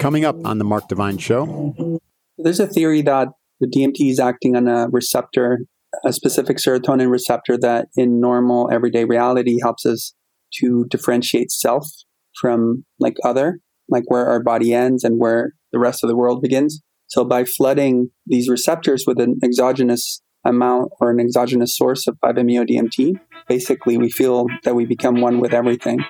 Coming up on the Mark Divine Show. There's a theory that the DMT is acting on a receptor, a specific serotonin receptor that in normal everyday reality helps us to differentiate self from like other, like where our body ends and where the rest of the world begins. So by flooding these receptors with an exogenous amount or an exogenous source of 5-MeO-DMT, basically we feel that we become one with everything.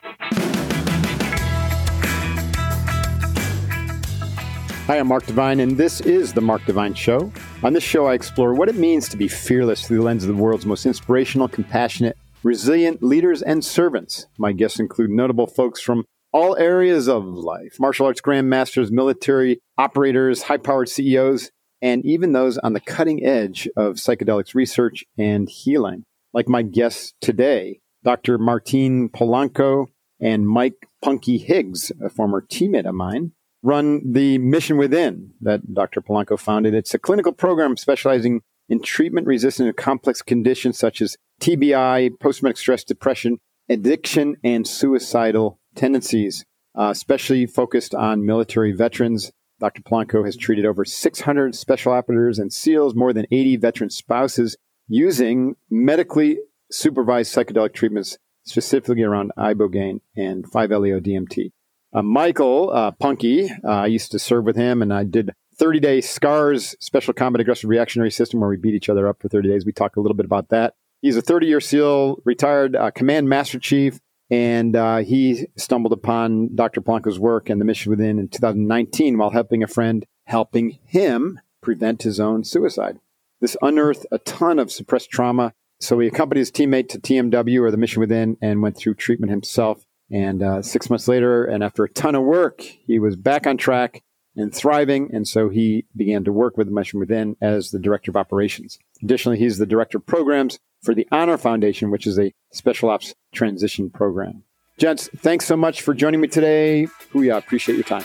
Hi, I'm Mark Divine, and this is The Mark Divine Show. On this show, I explore what it means to be fearless through the lens of the world's most inspirational, compassionate, resilient leaders and servants. My guests include notable folks from all areas of life: martial arts grandmasters, military operators, high-powered CEOs, and even those on the cutting edge of psychedelics research and healing. Like my guests today, Dr. Martin Polanco and Mike Punky Higgs, a former teammate of mine, run the Mission Within that Dr. Polanco founded. It's a clinical program specializing in treatment-resistant and complex conditions such as TBI, post-traumatic stress, depression, addiction, and suicidal tendencies, especially focused on military veterans. Dr. Polanco has treated over 600 special operators and SEALs, more than 80 veteran spouses, using medically supervised psychedelic treatments, specifically around Ibogaine and 5-MeO-DMT. Michael Punky, I used to serve with him, and I did 30-day SCARS, Special Combat Aggressive Reactionary System, where we beat each other up for 30 days. We talk a little bit about that. He's a 30-year SEAL, retired Command Master Chief, and he stumbled upon Dr. Polanco's work and the Mission Within in 2019 while helping a friend, helping him prevent his own suicide. This unearthed a ton of suppressed trauma, so he accompanied his teammate to TMW, or the Mission Within, and went through treatment himself. And 6 months later, and after a ton of work, he was back on track and thriving. And so he began to work with the Mission Within as the director of operations. Additionally, he's the director of programs for the Honor Foundation, which is a special ops transition program. Gents, thanks so much for joining me today. Hooyah, appreciate your time.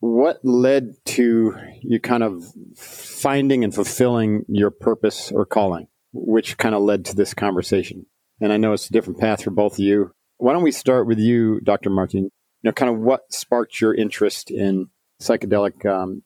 What led to you kind of finding and fulfilling your purpose or calling, which kind of led to this conversation? And I know it's a different path for both of you. Why don't we start with you, Dr. Martin? You know, kind of what sparked your interest in psychedelic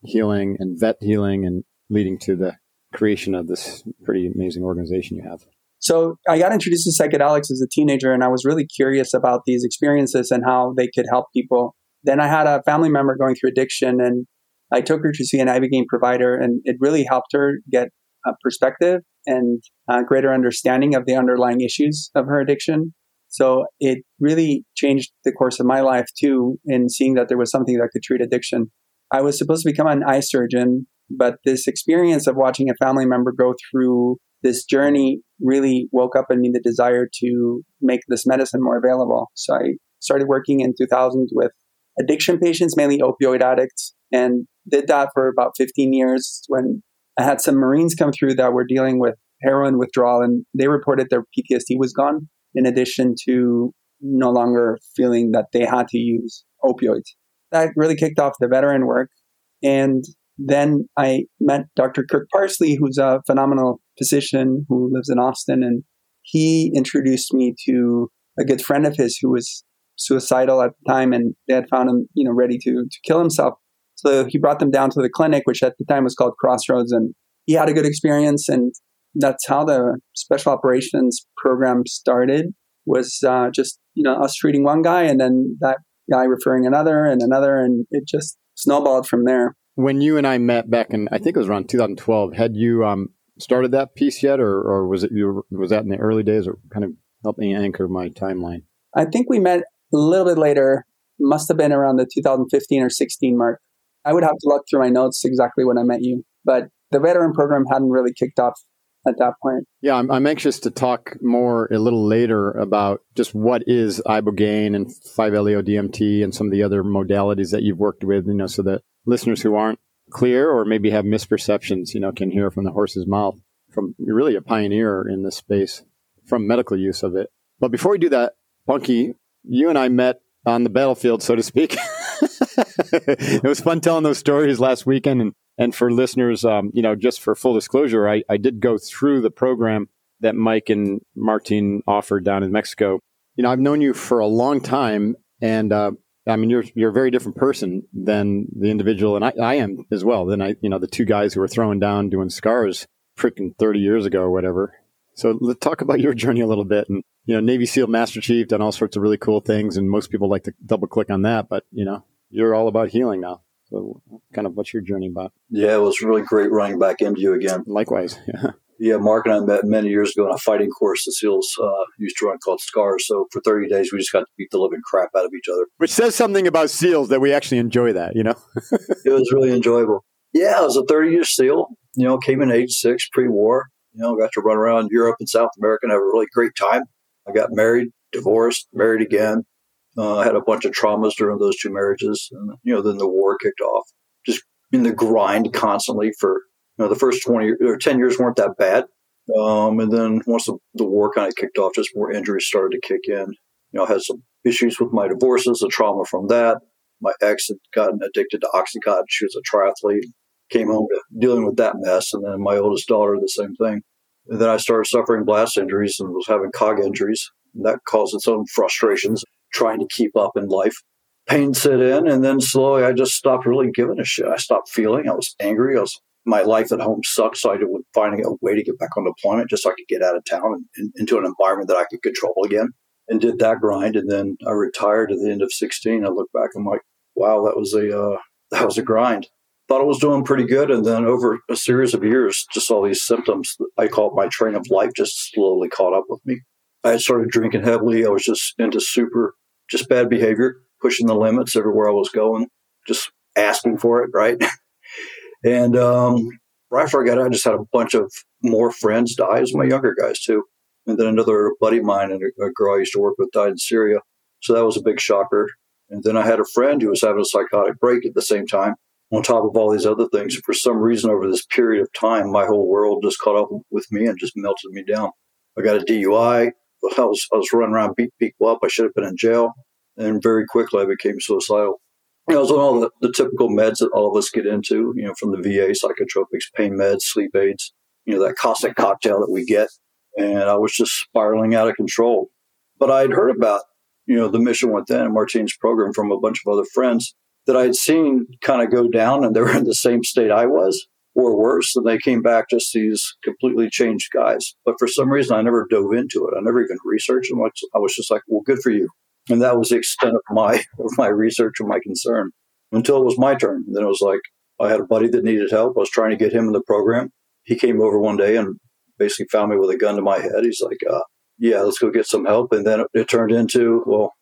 healing and vet healing and leading to the creation of this pretty amazing organization you have? So I got introduced to psychedelics as a teenager, and I was really curious about these experiences and how they could help people. Then I had a family member going through addiction, and I took her to see an Ibogaine provider, and it really helped her get a perspective and a greater understanding of the underlying issues of her addiction. So it really changed the course of my life too, in seeing that there was something that could treat addiction. I was supposed to become an eye surgeon, but this experience of watching a family member go through this journey really woke up in me the desire to make this medicine more available. So I started working in 2000 with addiction patients, mainly opioid addicts, and did that for about 15 years when I had some Marines come through that were dealing with heroin withdrawal, and they reported their PTSD was gone, in addition to no longer feeling that they had to use opioids. That really kicked off the veteran work. And then I met Dr. Kirk Parsley, who's a phenomenal physician who lives in Austin, and he introduced me to a good friend of his who was suicidal at the time, and they had found him, you know, ready to kill himself. So he brought them down to the clinic, which at the time was called Crossroads, and he had a good experience. And that's how the special operations program started, was just, you know, us treating one guy and then that guy referring another and another. And it just snowballed from there. When you and I met back in, I think it was around 2012, had you started that piece yet? Or was it was that in the early days, or kind of helped me anchor my timeline? I think we met a little bit later, must have been around the 2015 or 16 mark. I would have to look through my notes exactly when I met you, but the veteran program hadn't really kicked off at that point. Yeah, I'm anxious to talk more a little later about just what is Ibogaine and 5-MeO-DMT and some of the other modalities that you've worked with, you know, so that listeners who aren't clear or maybe have misperceptions, you know, can hear from the horse's mouth from really a pioneer in this space from medical use of it. But before we do that, Punky, you and I met on the battlefield, so to speak. It was fun telling those stories last weekend. And for listeners, you know, just for full disclosure, I did go through the program that Mike and Martin offered down in Mexico. You know, I've known you for a long time, and I mean, you're a very different person than the individual, and I am as well. Then I, you know, the two guys who were throwing down doing SCARS freaking 30 years ago or whatever. So let's talk about your journey a little bit, and you know, Navy SEAL Master Chief, done all sorts of really cool things, and most people like to double click on that, but you know, you're all about healing now. So kind of what's your journey about? Yeah, well, it's really great running back into you again. Likewise. Yeah. Yeah, Mark and I met many years ago on a fighting course the SEALs used to run called SCARS. So for 30 days, we just got to beat the living crap out of each other. Which says something about SEALs that we actually enjoy that, you know? It was really enjoyable. Yeah, I was a 30-year SEAL, you know, came in '86, pre-war, you know, got to run around Europe and South America and have a really great time. I got married, divorced, married again. I had a bunch of traumas during those two marriages. And, you know, then the war kicked off. Just in the grind constantly for, you know, the first 20 or 10 years weren't that bad. And then once the war kind of kicked off, just more injuries started to kick in. You know, I had some issues with my divorces, the trauma from that. My ex had gotten addicted to Oxycontin. She was a triathlete. Came home to dealing with that mess. And then my oldest daughter, the same thing. And then I started suffering blast injuries and was having cog injuries. And that caused its own frustrations. Trying to keep up in life. Pain set in, and then slowly I just stopped really giving a shit. I stopped feeling. I was angry. My life at home sucked, so I was finding a way to get back on deployment just so I could get out of town and into an environment that I could control again, and did that grind. And then I retired at the end of 16. I look back, I'm like, wow, that was a grind. Thought I was doing pretty good, and then over a series of years, just all these symptoms that I called my train of life just slowly caught up with me. I had started drinking heavily. I was just into just bad behavior, pushing the limits everywhere I was going, just asking for it, right? And right after I got out, I just had a bunch of more friends die. It was my younger guys, too. And then another buddy of mine and a girl I used to work with died in Syria. So that was a big shocker. And then I had a friend who was having a psychotic break at the same time, on top of all these other things. For some reason, over this period of time, my whole world just caught up with me and just melted me down. I got a DUI. I was running around beating people up. I should have been in jail. And very quickly, I became suicidal. I was on all the typical meds that all of us get into, you know, from the VA, psychotropics, pain meds, sleep aids, you know, that caustic cocktail that we get. And I was just spiraling out of control. But I had heard about, you know, the Mission Within and Martin's program from a bunch of other friends that I had seen kind of go down, and they were in the same state I was, or worse, and they came back just these completely changed guys. But for some reason, I never dove into it. I never even researched them. I was just like, well, good for you. And that was the extent of my research and my concern until it was my turn. And then it was like, I had a buddy that needed help. I was trying to get him in the program. He came over one day and basically found me with a gun to my head. He's like, yeah, let's go get some help. And then it turned into, well,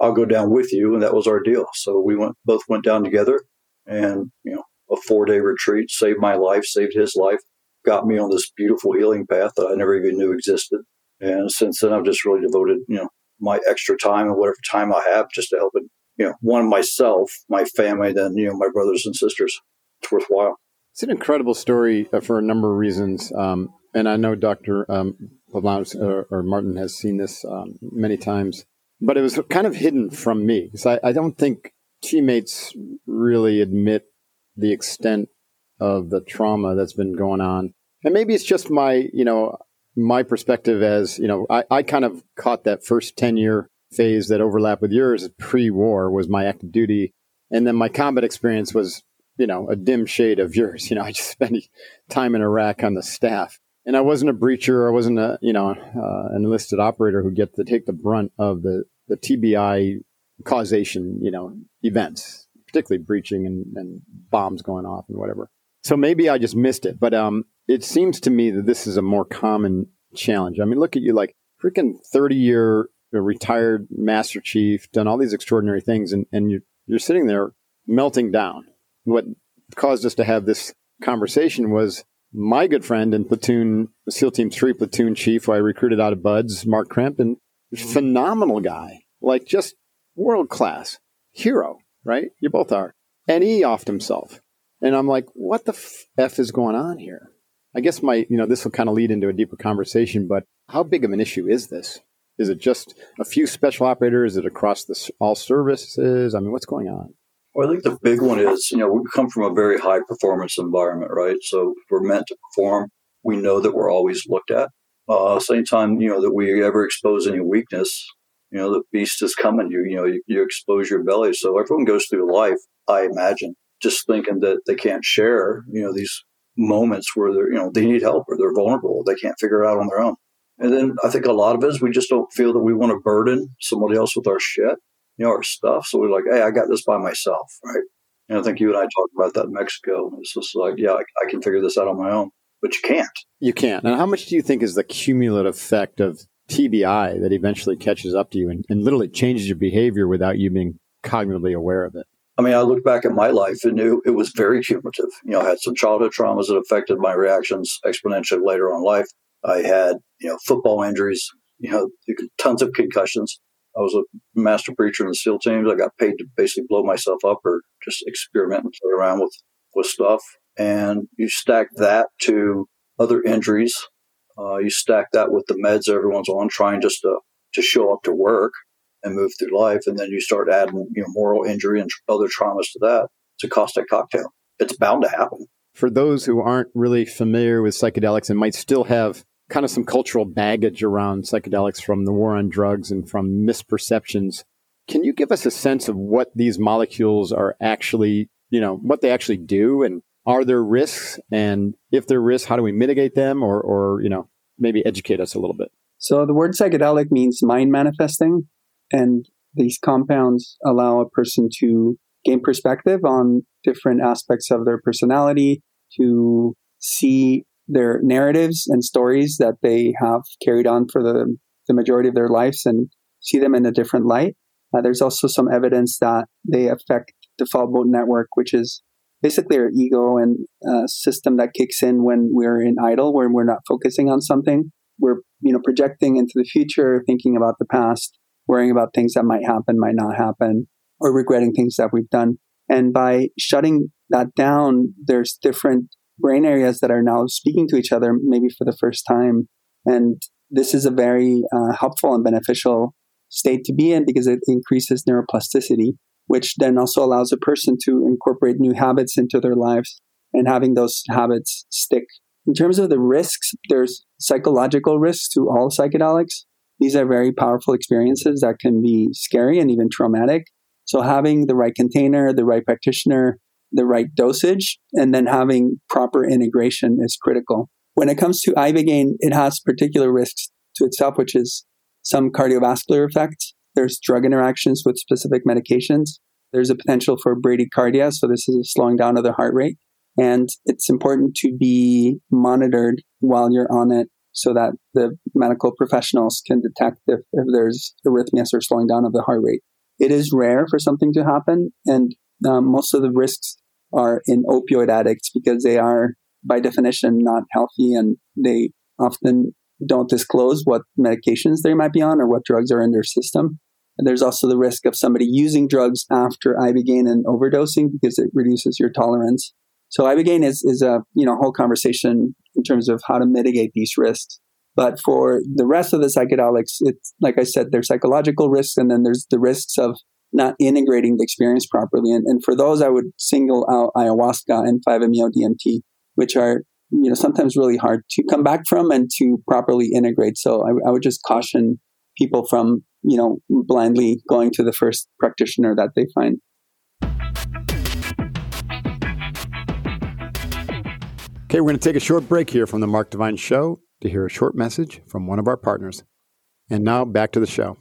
I'll go down with you. And that was our deal. So we both went down together, and, you know, a 4-day retreat, saved my life, saved his life, got me on this beautiful healing path that I never even knew existed. And since then, I've just really devoted, you know, my extra time and whatever time I have just to helping, you know, one, myself, my family, then, you know, my brothers and sisters. It's worthwhile. It's an incredible story for a number of reasons. And I know Dr. Or Martin has seen this many times, but it was kind of hidden from me. So I don't think teammates really admit the extent of the trauma that's been going on. And maybe it's just my perspective as, you know, I kind of caught that first 10-year phase that overlapped with yours pre-war was my active duty. And then my combat experience was, you know, a dim shade of yours. You know, I just spent time in Iraq on the staff, and I wasn't a breacher. I wasn't an enlisted operator who get to take the brunt of the TBI causation, you know, events, particularly breaching and bombs going off and whatever. So maybe I just missed it. But it seems to me that this is a more common challenge. I mean, look at you, like freaking 30-year retired Master Chief, done all these extraordinary things, and you're sitting there melting down. What caused us to have this conversation was my good friend and platoon, SEAL Team 3 platoon chief, who I recruited out of Bud's, Mark Cramp, and phenomenal guy, like just world-class hero, right? You both are. And he offed himself. And I'm like, what the F is going on here? I guess my, this will kind of lead into a deeper conversation, but how big of an issue is this? Is it just a few special operators? Is it across all services? I mean, what's going on? Well, I think the big one is, we come from a very high performance environment, right? So we're meant to perform. We know that we're always looked at. Same time, that we ever expose any weakness, the beast is coming. You expose your belly. So everyone goes through life, I imagine, just thinking that they can't share, these moments where they're, they need help or they're vulnerable. They can't figure it out on their own. And then I think a lot of it is we just don't feel that we want to burden somebody else with our shit, our stuff. So we're like, hey, I got this by myself, right? And I think you and I talked about that in Mexico. It's just like, yeah, I can figure this out on my own. But you can't. You can't. And how much do you think is the cumulative effect of TBI that eventually catches up to you and literally changes your behavior without you being cognitively aware of it? I mean, I look back at my life and knew it was very cumulative. I had some childhood traumas that affected my reactions exponentially later on in life. I had, football injuries, tons of concussions. I was a master preacher in the SEAL teams. I got paid to basically blow myself up or just experiment and play around with stuff. And you stack that to other injuries. You stack that with the meds everyone's on, trying just to show up to work and move through life. And then you start adding moral injury and other traumas to that. It's a caustic cocktail. It's bound to happen. For those who aren't really familiar with psychedelics and might still have kind of some cultural baggage around psychedelics from the war on drugs and from misperceptions, can you give us a sense of what these molecules are actually, what they actually do? And are there risks? And if there are risks, how do we mitigate them or maybe educate us a little bit? So the word psychedelic means mind manifesting. And these compounds allow a person to gain perspective on different aspects of their personality, to see their narratives and stories that they have carried on for the majority of their lives and see them in a different light. There's also some evidence that they affect the fallback network, which is basically our ego and system that kicks in when we're in idle, when we're not focusing on something. We're projecting into the future, thinking about the past, worrying about things that might happen, might not happen, or regretting things that we've done. And by shutting that down, there's different brain areas that are now speaking to each other, maybe for the first time. And this is a very helpful and beneficial state to be in because it increases neuroplasticity, which then also allows a person to incorporate new habits into their lives and having those habits stick. In terms of the risks, there's psychological risks to all psychedelics. These are very powerful experiences that can be scary and even traumatic. So having the right container, the right practitioner, the right dosage, and then having proper integration is critical. When it comes to Ibogaine, it has particular risks to itself, which is some cardiovascular effects. There's drug interactions with specific medications. There's a potential for bradycardia, so this is a slowing down of the heart rate. And it's important to be monitored while you're on it so that the medical professionals can detect if there's arrhythmias or slowing down of the heart rate. It is rare for something to happen, and most of the risks are in opioid addicts because they are, by definition, not healthy, and they often don't disclose what medications they might be on or what drugs are in their system. And there's also the risk of somebody using drugs after Ibogaine and overdosing because it reduces your tolerance. So Ibogaine is a whole conversation in terms of how to mitigate these risks. But for the rest of the psychedelics, it's like I said, there's psychological risks, and then there's the risks of not integrating the experience properly. And for those, I would single out ayahuasca and 5-MeO-DMT, which are sometimes really hard to come back from and to properly integrate. So I would just caution people from blindly going to the first practitioner that they find. Okay, we're going to take a short break here from the Mark Divine Show to hear a short message from one of our partners. And now back to the show.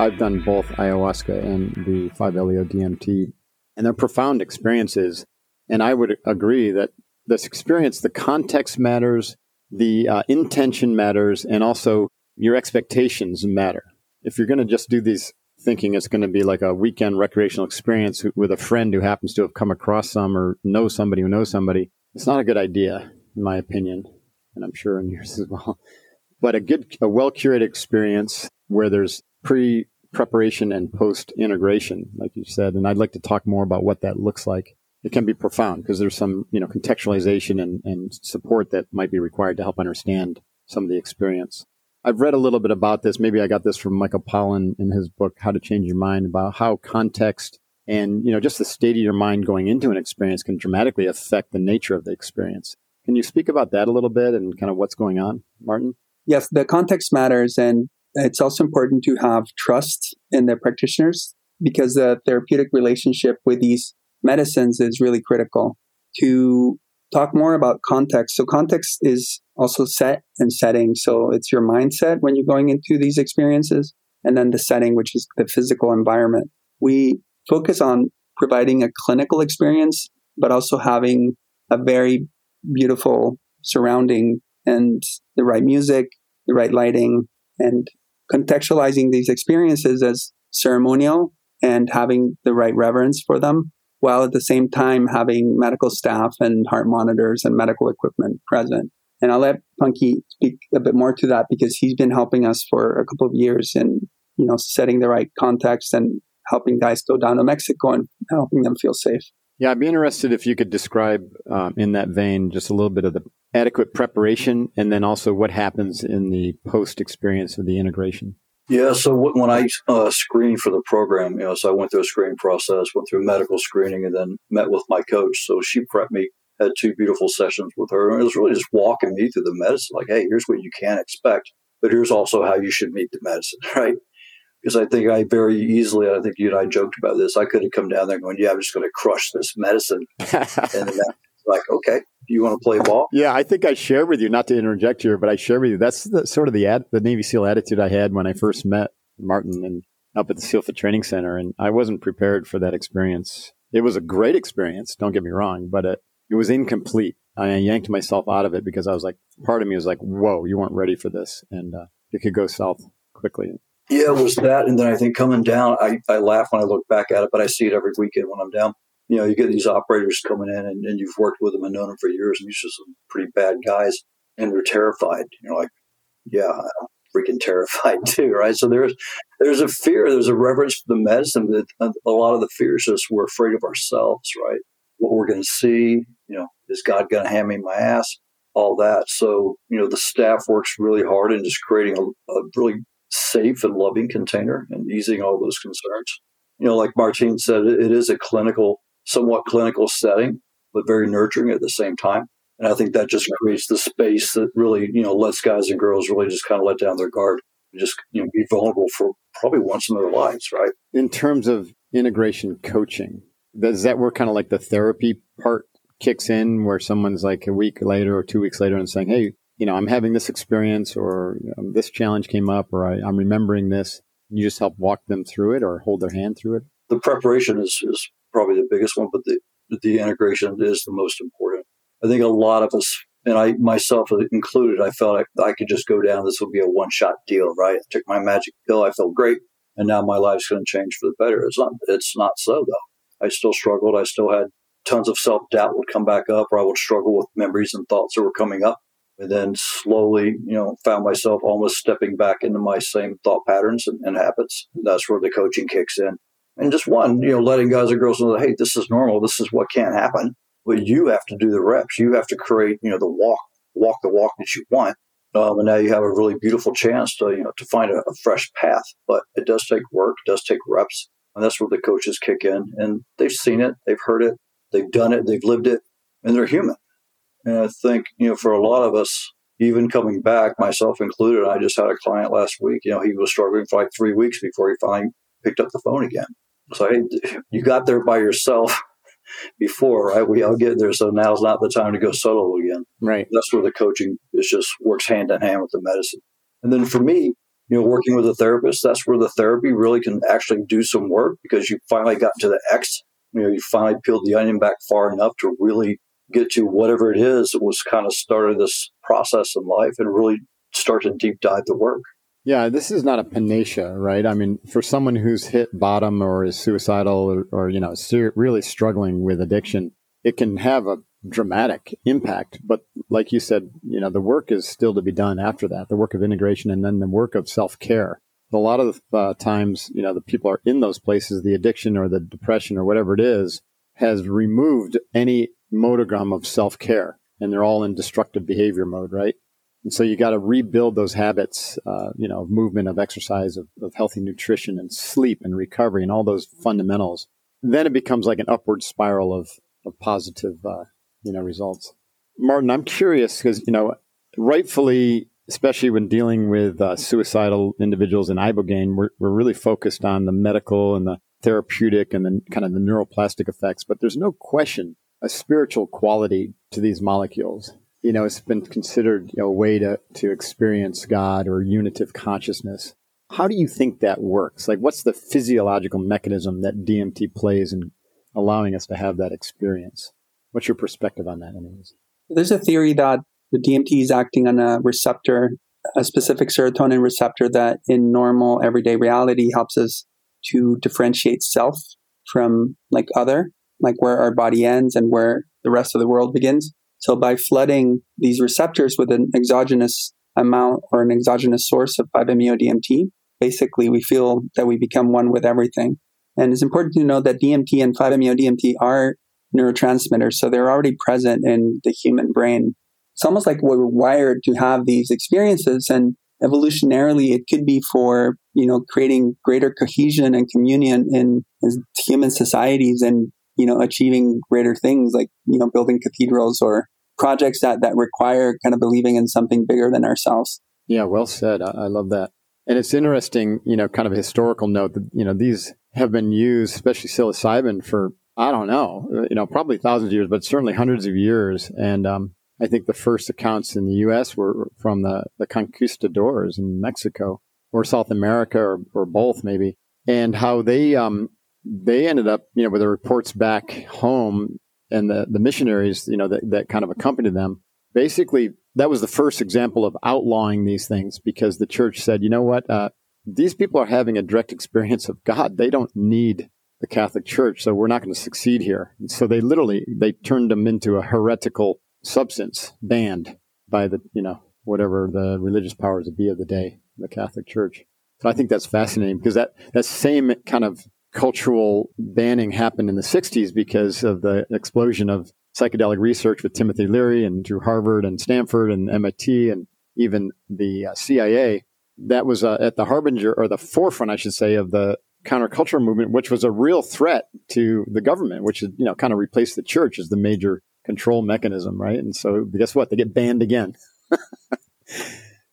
I've done both ayahuasca and the 5-MeO-DMT, and they're profound experiences. And I would agree that this experience, the context matters, the intention matters, and also your expectations matter. If you're going to just do these thinking it's going to be like a weekend recreational experience with a friend who happens to have come across some or know somebody who knows somebody. It's not a good idea, in my opinion, and I'm sure in yours as well. But a well-curated experience where there's pre-preparation and post-integration, like you said, and I'd like to talk more about what that looks like. It can be profound because there's some, contextualization and support that might be required to help understand some of the experience. I've read a little bit about this. Maybe I got this from Michael Pollan in his book, How to Change Your Mind, about how context and, just the state of your mind going into an experience can dramatically affect the nature of the experience. Can you speak about that a little bit and kind of what's going on, Martin? Yes, the context matters. And it's also important to have trust in the practitioners because the therapeutic relationship with these medicines is really critical. To talk more about context. So context is also set and setting. So it's your mindset when you're going into these experiences, and then the setting, which is the physical environment. We focus on providing a clinical experience, but also having a very beautiful surrounding and the right music, the right lighting, and contextualizing these experiences as ceremonial and having the right reverence for them, while at the same time having medical staff and heart monitors and medical equipment present. And I'll let Punky speak a bit more to that because he's been helping us for a couple of years in, setting the right context and helping guys go down to Mexico and helping them feel safe. Yeah, I'd be interested if you could describe in that vein just a little bit of the adequate preparation and then also what happens in the post-experience of the integration. Yeah, so when I screened for the program, so I went through a screening process, went through medical screening, and then met with my coach. So she prepped me, had two beautiful sessions with her. And it was really just walking me through the medicine, like, hey, here's what you can expect, but here's also how you should meet the medicine, right? Because I think I think you and I joked about this, I could have come down there going, yeah, I'm just going to crush this medicine. And then like, okay, you want to play ball? Yeah, I think I shared with you, not to interject here, but I shared with you, that's the Navy SEAL attitude I had when I first met Martin and up at the SEALFIT Training Center, and I wasn't prepared for that experience. It was a great experience, don't get me wrong, but it was incomplete. I yanked myself out of it because I was like, part of me was like, whoa, you weren't ready for this, and it could go south quickly. Yeah, it was that, and then I think coming down, I laugh when I look back at it, but I see it every weekend when I'm down. You get these operators coming in and you've worked with them and known them for years, and these are some pretty bad guys, and they're terrified. You're like, yeah, I'm freaking terrified too, right? So there's a fear, there's a reverence for the medicine, but a lot of the fear is just we're afraid of ourselves, right? What we're going to see, is God going to hand me my ass? All that. So, the staff works really hard in just creating a really safe and loving container and easing all those concerns. Like Martin said, it is a somewhat clinical setting, but very nurturing at the same time. And I think that just creates the space that really, lets guys and girls really just kind of let down their guard and just, be vulnerable for probably once in their lives, right? In terms of integration coaching, does that work kind of like the therapy part kicks in where someone's like a week later or 2 weeks later and saying, hey, I'm having this experience or this challenge came up or I'm remembering this. And you just help walk them through it or hold their hand through it? The preparation is probably the biggest one, but the integration is the most important. I think a lot of us, and I myself included, I felt I could just go down. This would be a one-shot deal, right? I took my magic pill. I felt great. And now my life's going to change for the better. It's not so, though. I still struggled. I still had tons of self-doubt would come back up, or I would struggle with memories and thoughts that were coming up. And then slowly, found myself almost stepping back into my same thought patterns and habits. That's where the coaching kicks in. And just one, letting guys and girls know that, hey, this is normal. This is what can happen. But you have to do the reps. You have to create, the walk the walk that you want. And now you have a really beautiful chance to, to find a fresh path. But it does take work. It does take reps. And that's where the coaches kick in. And they've seen it. They've heard it. They've done it. They've lived it. And they're human. And I think, for a lot of us, even coming back, myself included, I just had a client last week. He was struggling for like 3 weeks before he finally picked up the phone again. So you got there by yourself before, right? We all get there, so now's not the time to go solo again. Right. That's where the coaching is just works hand in hand with the medicine. And then for me, working with a therapist, that's where the therapy really can actually do some work because you finally got to the X. You finally peeled the onion back far enough to really get to whatever it is that was kind of started this process in life and really start to deep dive the work. Yeah, this is not a panacea, right? I mean, for someone who's hit bottom or is suicidal or really struggling with addiction, it can have a dramatic impact. But like you said, the work is still to be done after that, the work of integration and then the work of self-care. A lot of times, the people are in those places, the addiction or the depression or whatever it is, has removed any modicum of self-care. And they're all in destructive behavior mode, right? And so you got to rebuild those habits, of movement, of exercise, of healthy nutrition and sleep and recovery and all those fundamentals. And then it becomes like an upward spiral of positive, results. Martin, I'm curious because, rightfully, especially when dealing with suicidal individuals in Ibogaine, we're really focused on the medical and the therapeutic and then kind of the neuroplastic effects. But there's no question a spiritual quality to these molecules. It's been considered a way to experience God or unitive consciousness. How do you think that works? Like, what's the physiological mechanism that DMT plays in allowing us to have that experience? What's your perspective on that, anyways? There's a theory that the DMT is acting on a receptor, a specific serotonin receptor that in normal everyday reality helps us to differentiate self from other, where our body ends and where the rest of the world begins. So by flooding these receptors with an exogenous amount or an exogenous source of 5-MeO-DMT, basically we feel that we become one with everything. And it's important to know that DMT and 5-MeO-DMT are neurotransmitters, so they're already present in the human brain. It's almost like we're wired to have these experiences, and evolutionarily it could be for, creating greater cohesion and communion in human societies and, achieving greater things like, building cathedrals or projects that require kind of believing in something bigger than ourselves. Yeah, well said. I love that. And it's interesting, kind of a historical note that, these have been used, especially psilocybin, for, I don't know, probably thousands of years, but certainly hundreds of years. And I think the first accounts in the U.S. were from the conquistadors in Mexico or South America or both maybe, and how they ended up, with the reports back home and the missionaries, that kind of accompanied them. Basically, that was the first example of outlawing these things because the church said, these people are having a direct experience of God. They don't need the Catholic Church, so we're not going to succeed here. And so they literally turned them into a heretical substance banned by the, whatever the religious powers that be of the day, the Catholic Church. So I think that's fascinating because that same kind of cultural banning happened in the 60s because of the explosion of psychedelic research with Timothy Leary and through Harvard and Stanford and MIT and even the CIA. That was at the harbinger or the forefront, I should say, of the counterculture movement, which was a real threat to the government, which is, kind of replaced the church as the major control mechanism, right? And so guess what? They get banned again.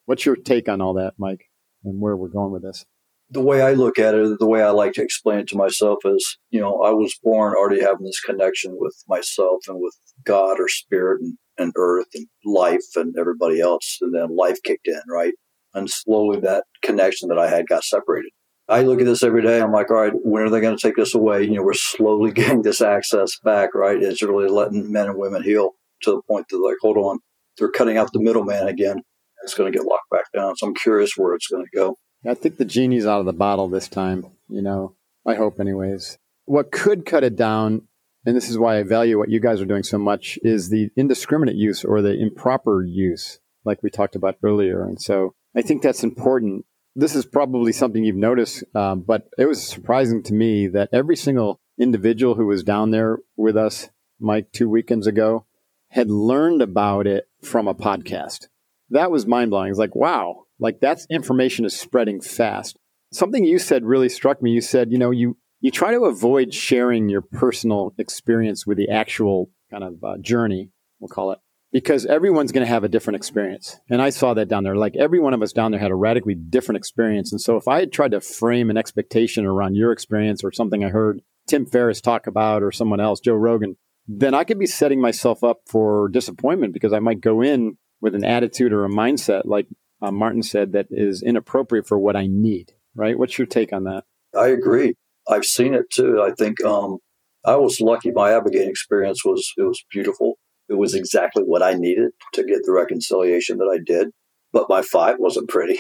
What's your take on all that, Mike, and where we're going with this? The way I look at it, the way I like to explain it to myself is, I was born already having this connection with myself and with God or spirit and earth and life and everybody else. And then life kicked in, right? And slowly that connection that I had got separated. I look at this every day. I'm like, all right, when are they going to take this away? We're slowly getting this access back, right? It's really letting men and women heal to the point that, hold on, they're cutting out the middleman again. It's going to get locked back down. So I'm curious where it's going to go. I think the genie's out of the bottle this time, I hope anyways. What could cut it down, and this is why I value what you guys are doing so much, is the indiscriminate use or the improper use, like we talked about earlier. And so I think that's important. This is probably something you've noticed, but it was surprising to me that every single individual who was down there with us, Mike, 2 weekends ago, had learned about it from a podcast. That was mind-blowing. It's like, wow, that information is spreading fast. Something you said really struck me. You said, you try to avoid sharing your personal experience with the actual kind of journey, we'll call it. Because everyone's going to have a different experience. And I saw that down there. Every one of us down there had a radically different experience. And so if I had tried to frame an expectation around your experience or something I heard Tim Ferriss talk about or someone else, Joe Rogan, then I could be setting myself up for disappointment because I might go in with an attitude or a mindset, like Martin said, that is inappropriate for what I need, right? What's your take on that? I agree. I've seen it too. I think I was lucky. My Ibogaine experience was beautiful. It was exactly what I needed to get the reconciliation that I did. But my fight wasn't pretty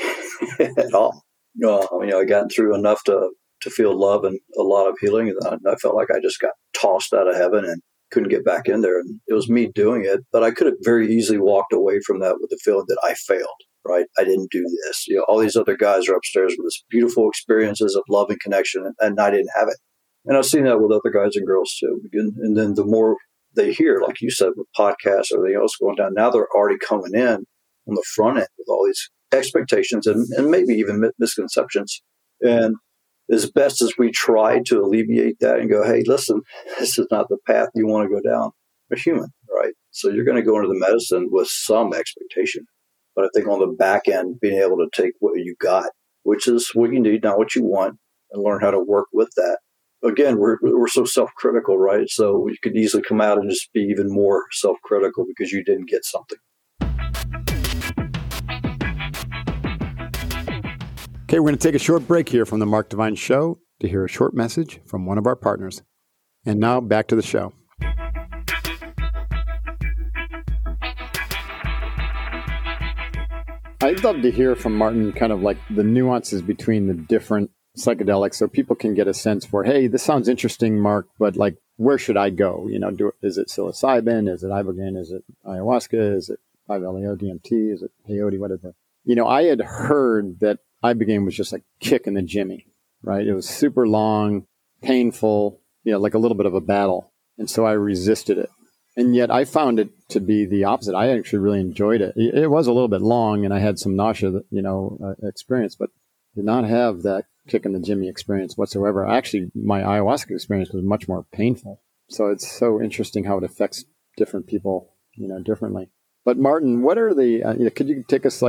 at all. I got through enough to feel love and a lot of healing. And I felt like I just got tossed out of heaven and couldn't get back in there. And it was me doing it. But I could have very easily walked away from that with the feeling that I failed, right? I didn't do this. All these other guys are upstairs with this beautiful experiences of love and connection, and I didn't have it. And I've seen that with other guys and girls too. And then the more they hear, like you said, with podcasts or everything else going down, now they're already coming in on the front end with all these expectations and maybe even misconceptions. And as best as we try to alleviate that and go, hey, listen, this is not the path you want to go down. You're human, right? So you're going to go into the medicine with some expectation. But I think on the back end, being able to take what you got, which is what you need, not what you want, and learn how to work with that. Again, we're so self-critical, right? So you could easily come out and just be even more self-critical because you didn't get something. Okay, we're going to take a short break here from the Mark Divine Show to hear a short message from one of our partners. And now back to the show. I'd love to hear from Martin kind of like the nuances between the different psychedelics so people can get a sense for, hey, this sounds interesting, Mark, but like, where should I go? Is it psilocybin? Is it Ibogaine? Is it ayahuasca? Is it 5-MeO-DMT? Is it peyote? Whatever. I had heard that Ibogaine was just like kick in the jimmy, right? It was super long, painful, like a little bit of a battle. And so I resisted it. And yet I found it to be the opposite. I actually really enjoyed it. It was a little bit long and I had some nausea, experience, but did not have that kick in the jimmy experience whatsoever. Actually, my ayahuasca experience was much more painful. So it's so interesting how it affects different people, differently. But Martin, what are the, could you take us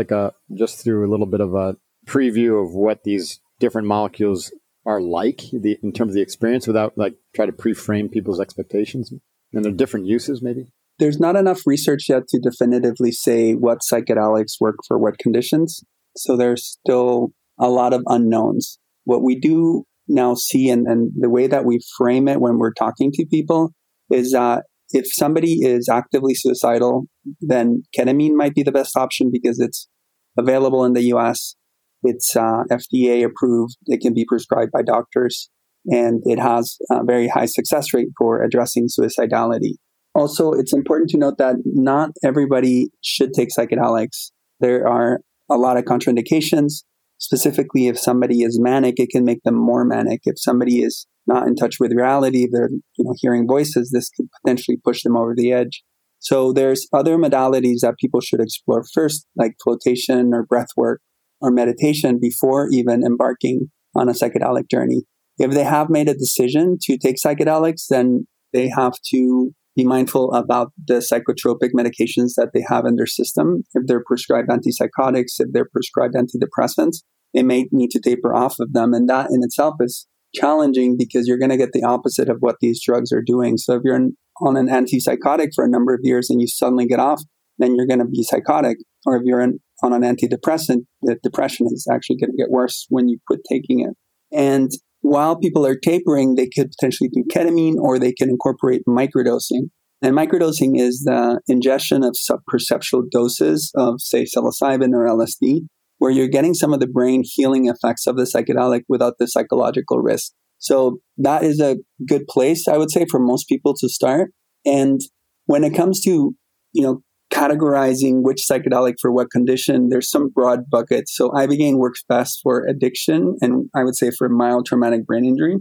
just through a little bit of a preview of what these different molecules are like in terms of the experience without try to pre-frame people's expectations and their different uses maybe? There's not enough research yet to definitively say what psychedelics work for what conditions. So there's still a lot of unknowns. What we do now see and the way that we frame it when we're talking to people is that if somebody is actively suicidal, then ketamine might be the best option because it's available in the U.S. It's FDA approved. It can be prescribed by doctors, and it has a very high success rate for addressing suicidality. Also, it's important to note that not everybody should take psychedelics. There are a lot of contraindications. Specifically, if somebody is manic, it can make them more manic. If somebody is not in touch with reality, they're hearing voices, this could potentially push them over the edge. So there's other modalities that people should explore first, like flotation or breath work or meditation before even embarking on a psychedelic journey. If they have made a decision to take psychedelics, then they have to be mindful about the psychotropic medications that they have in their system. If they're prescribed antipsychotics, if they're prescribed antidepressants, they may need to taper off of them. And that in itself is challenging because you're going to get the opposite of what these drugs are doing. So if you're on an antipsychotic for a number of years and you suddenly get off, then you're going to be psychotic. Or if you're on an antidepressant, the depression is actually going to get worse when you quit taking it. And while people are tapering, they could potentially do ketamine or they can incorporate microdosing. And microdosing is the ingestion of subperceptual doses of, say, psilocybin or LSD, where you're getting some of the brain healing effects of the psychedelic without the psychological risk. So that is a good place, I would say, for most people to start. And when it comes to, categorizing which psychedelic for what condition, there's some broad buckets. So Ibogaine works best for addiction and I would say for mild traumatic brain injury,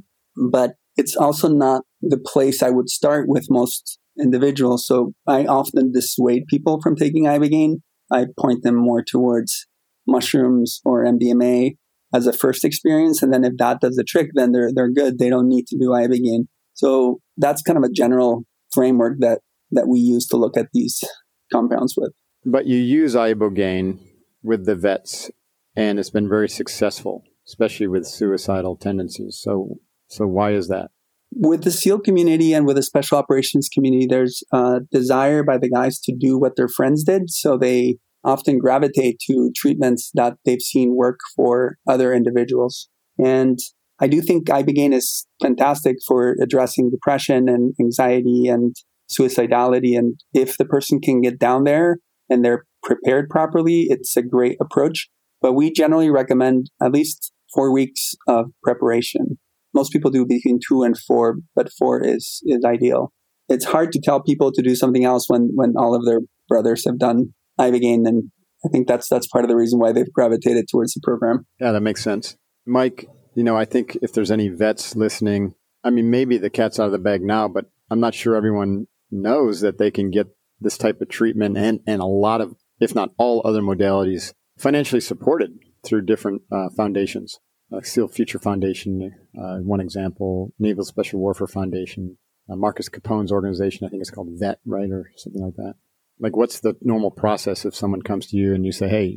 but it's also not the place I would start with most individuals. So I often dissuade people from taking Ibogaine. I point them more towards mushrooms or MDMA as a first experience. And then if that does the trick, then they're good. They don't need to do Ibogaine. So that's kind of a general framework that we use to look at these compounds with. But you use Ibogaine with the vets and it's been very successful, especially with suicidal tendencies. So why is that? With the SEAL community and with the special operations community, there's a desire by the guys to do what their friends did. So they often gravitate to treatments that they've seen work for other individuals. And I do think Ibogaine is fantastic for addressing depression and anxiety and suicidality. And if the person can get down there and they're prepared properly, it's a great approach. But we generally recommend at least 4 weeks of preparation. Most people do between 2 and 4, but 4 is ideal. It's hard to tell people to do something else when all of their brothers have done Ibogaine, and I think that's part of the reason why they've gravitated towards the program. Yeah, that makes sense. Mike, I think if there's any vets listening, I mean, maybe the cat's out of the bag now, but I'm not sure everyone knows that they can get this type of treatment and a lot of, if not all other modalities, financially supported through different foundations. Like SEAL Future Foundation, one example, Naval Special Warfare Foundation, Marcus Capone's organization, I think it's called VET, right? Or something like that. Like, what's the normal process if someone comes to you and you say, hey,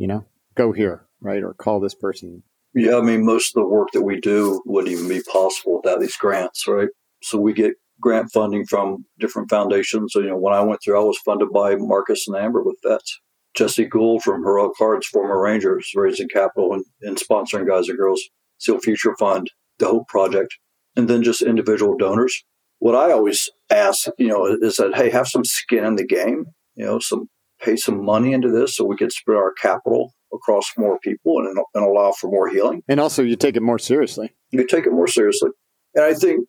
go here, right? Or call this person. Yeah, I mean, most of the work that we do wouldn't even be possible without these grants, right? So we get grant funding from different foundations. So, when I went through, I was funded by Marcus and Amber with vets. Jesse Gould from Heroic Hearts, former Rangers, raising capital and sponsoring guys and girls. SEAL Future Fund, the Hope Project, and then just individual donors. What I always ask, is that, hey, have some skin in the game. Pay some money into this so we can spread our capital across more people and allow for more healing. And also, you take it more seriously. And I think,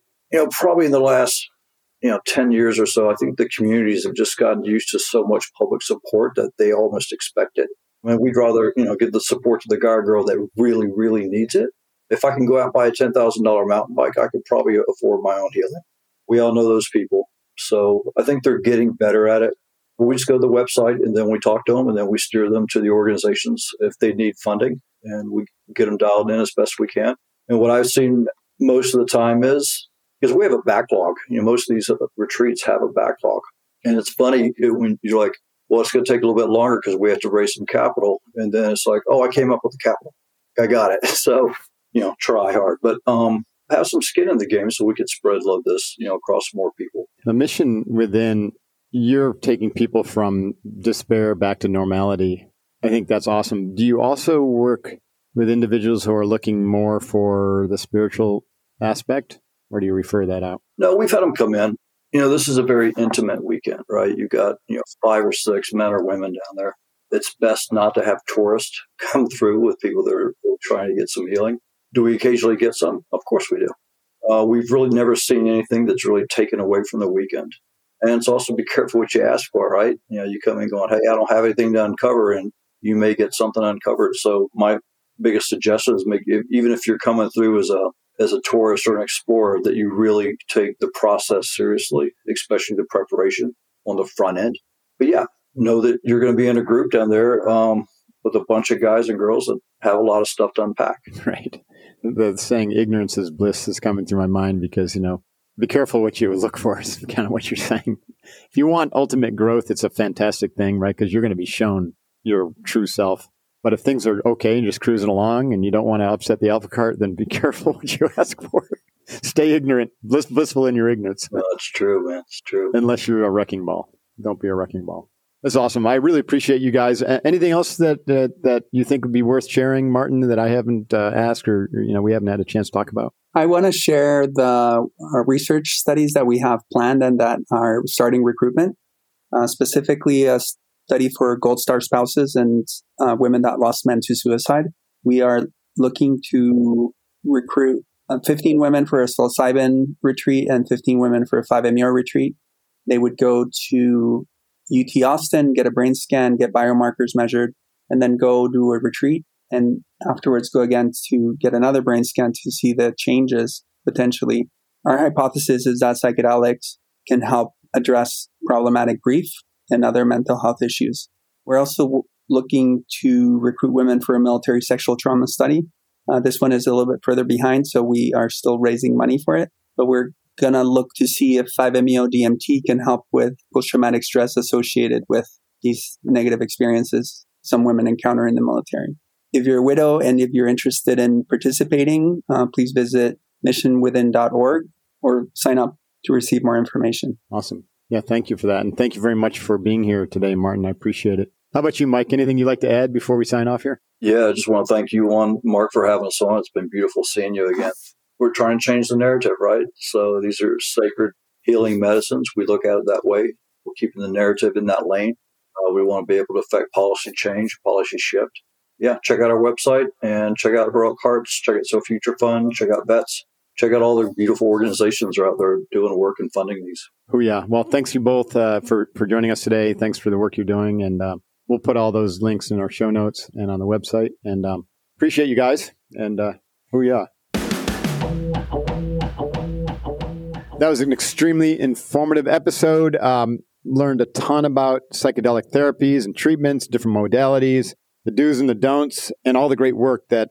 probably in the last, 10 years or so, I think the communities have just gotten used to so much public support that they almost expect it. I mean, we'd rather, give the support to the guy or girl that really, really needs it. If I can go out and buy a $10,000 mountain bike, I could probably afford my own healing. We all know those people. So I think they're getting better at it. We just go to the website and then we talk to them and then we steer them to the organizations if they need funding and we get them dialed in as best we can. And what I've seen most of the time is, because we have a backlog, most of these retreats have a backlog. And it's funny when you're like, well, it's going to take a little bit longer because we have to raise some capital. And then it's like, oh, I came up with the capital. I got it. So, try hard. But have some skin in the game so we could spread love this, across more people. The Mission Within, you're taking people from despair back to normality. I think that's awesome. Do you also work with individuals who are looking more for the spiritual aspect, or do you refer that out? No, we've had them come in. This is a very intimate weekend, right? You got, 5 or 6 men or women down there. It's best not to have tourists come through with people that are trying to get some healing. Do we occasionally get some? Of course we do. We've really never seen anything that's really taken away from the weekend. And it's also be careful what you ask for, right? You come in going, hey, I don't have anything to uncover, and you may get something uncovered. So my biggest suggestion is even if you're coming through as a tourist or an explorer, that you really take the process seriously, especially the preparation on the front end. But yeah, know that you're going to be in a group down there with a bunch of guys and girls that have a lot of stuff to unpack. Right. The saying ignorance is bliss is coming through my mind because, be careful what you look for is kind of what you're saying. If you want ultimate growth, it's a fantastic thing, right? Because you're going to be shown your true self. But if things are okay and just cruising along and you don't want to upset the apple cart, then be careful what you ask for. Stay ignorant, blissful in your ignorance. No, it's true, man. It's true. Unless you're a wrecking ball. Don't be a wrecking ball. That's awesome. I really appreciate you guys. Anything else that you think would be worth sharing, Martin, that I haven't asked or we haven't had a chance to talk about? I want to share our research studies that we have planned and that are starting recruitment, specifically a study for Gold Star spouses and women that lost men to suicide. We are looking to recruit 15 women for a psilocybin retreat and 15 women for a 5-MeO retreat. They would go to UT Austin, get a brain scan, get biomarkers measured, and then go do a retreat and afterwards go again to get another brain scan to see the changes potentially. Our hypothesis is that psychedelics can help address problematic grief and other mental health issues. We're also looking to recruit women for a military sexual trauma study. This one is a little bit further behind, so we are still raising money for it, but we're going to look to see if 5-MeO-DMT can help with post-traumatic stress associated with these negative experiences some women encounter in the military. If you're a widow and if you're interested in participating, please visit missionwithin.org or sign up to receive more information. Awesome. Yeah, thank you for that. And thank you very much for being here today, Martin. I appreciate it. How about you, Mike? Anything you'd like to add before we sign off here? Yeah, I just want to thank you, Mark, for having us on. It's been beautiful seeing you again. We're trying to change the narrative, right? So these are sacred healing medicines. We look at it that way. We're keeping the narrative in that lane. We want to be able to affect policy change, policy shift. Yeah, check out our website and check out Heroic Hearts, check out Seal Future Fund, check out VETS, check out all the beautiful organizations that are out there doing work and funding these. Oh, yeah. Well, thanks you both for joining us today. Thanks for the work you're doing. And we'll put all those links in our show notes and on the website. And appreciate you guys. And oh, yeah. That was an extremely informative episode. Learned a ton about psychedelic therapies and treatments, different modalities, the do's and the don'ts, and all the great work that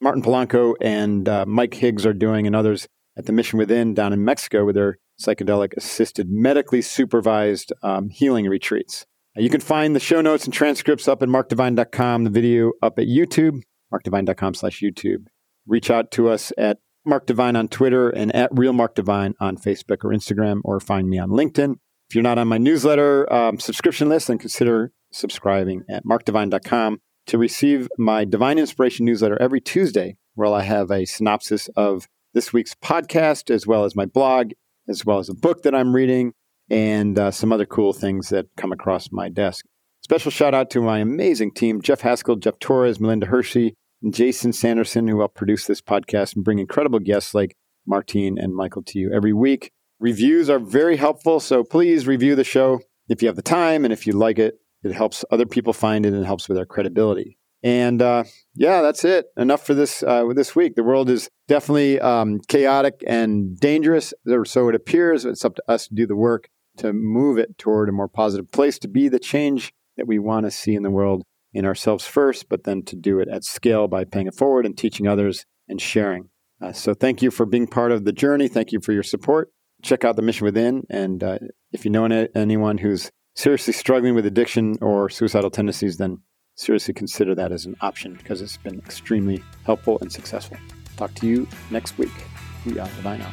Martin Polanco and Mike Higgs are doing and others at the Mission Within down in Mexico with their psychedelic-assisted, medically supervised healing retreats. You can find the show notes and transcripts up at markdivine.com, the video up at YouTube, markdivine.com/YouTube. Reach out to us at Mark Divine on Twitter and at Real Mark Divine on Facebook or Instagram, or find me on LinkedIn. If you're not on my newsletter subscription list, then consider subscribing at markdivine.com to receive my Divine Inspiration newsletter every Tuesday, where I have a synopsis of this week's podcast, as well as my blog, as well as a book that I'm reading, and some other cool things that come across my desk. Special shout out to my amazing team, Jeff Haskell, Jeff Torres, Melinda Hershey, and Jason Sanderson, who help produce this podcast and bring incredible guests like Martine and Michael to you every week. Reviews are very helpful, so please review the show if you have the time and if you like it. It helps other people find it and helps with our credibility. And yeah, that's it. Enough for this week. The world is definitely chaotic and dangerous, or so it appears. It's up to us to do the work to move it toward a more positive place, to be the change that we want to see in the world, in ourselves first, but then to do it at scale by paying it forward and teaching others and sharing. So thank you for being part of the journey. Thank you for your support. Check out the Mission Within. And if you know anyone who's seriously struggling with addiction or suicidal tendencies, then seriously consider that as an option, because it's been extremely helpful and successful. Talk to you next week. We are Divine Out.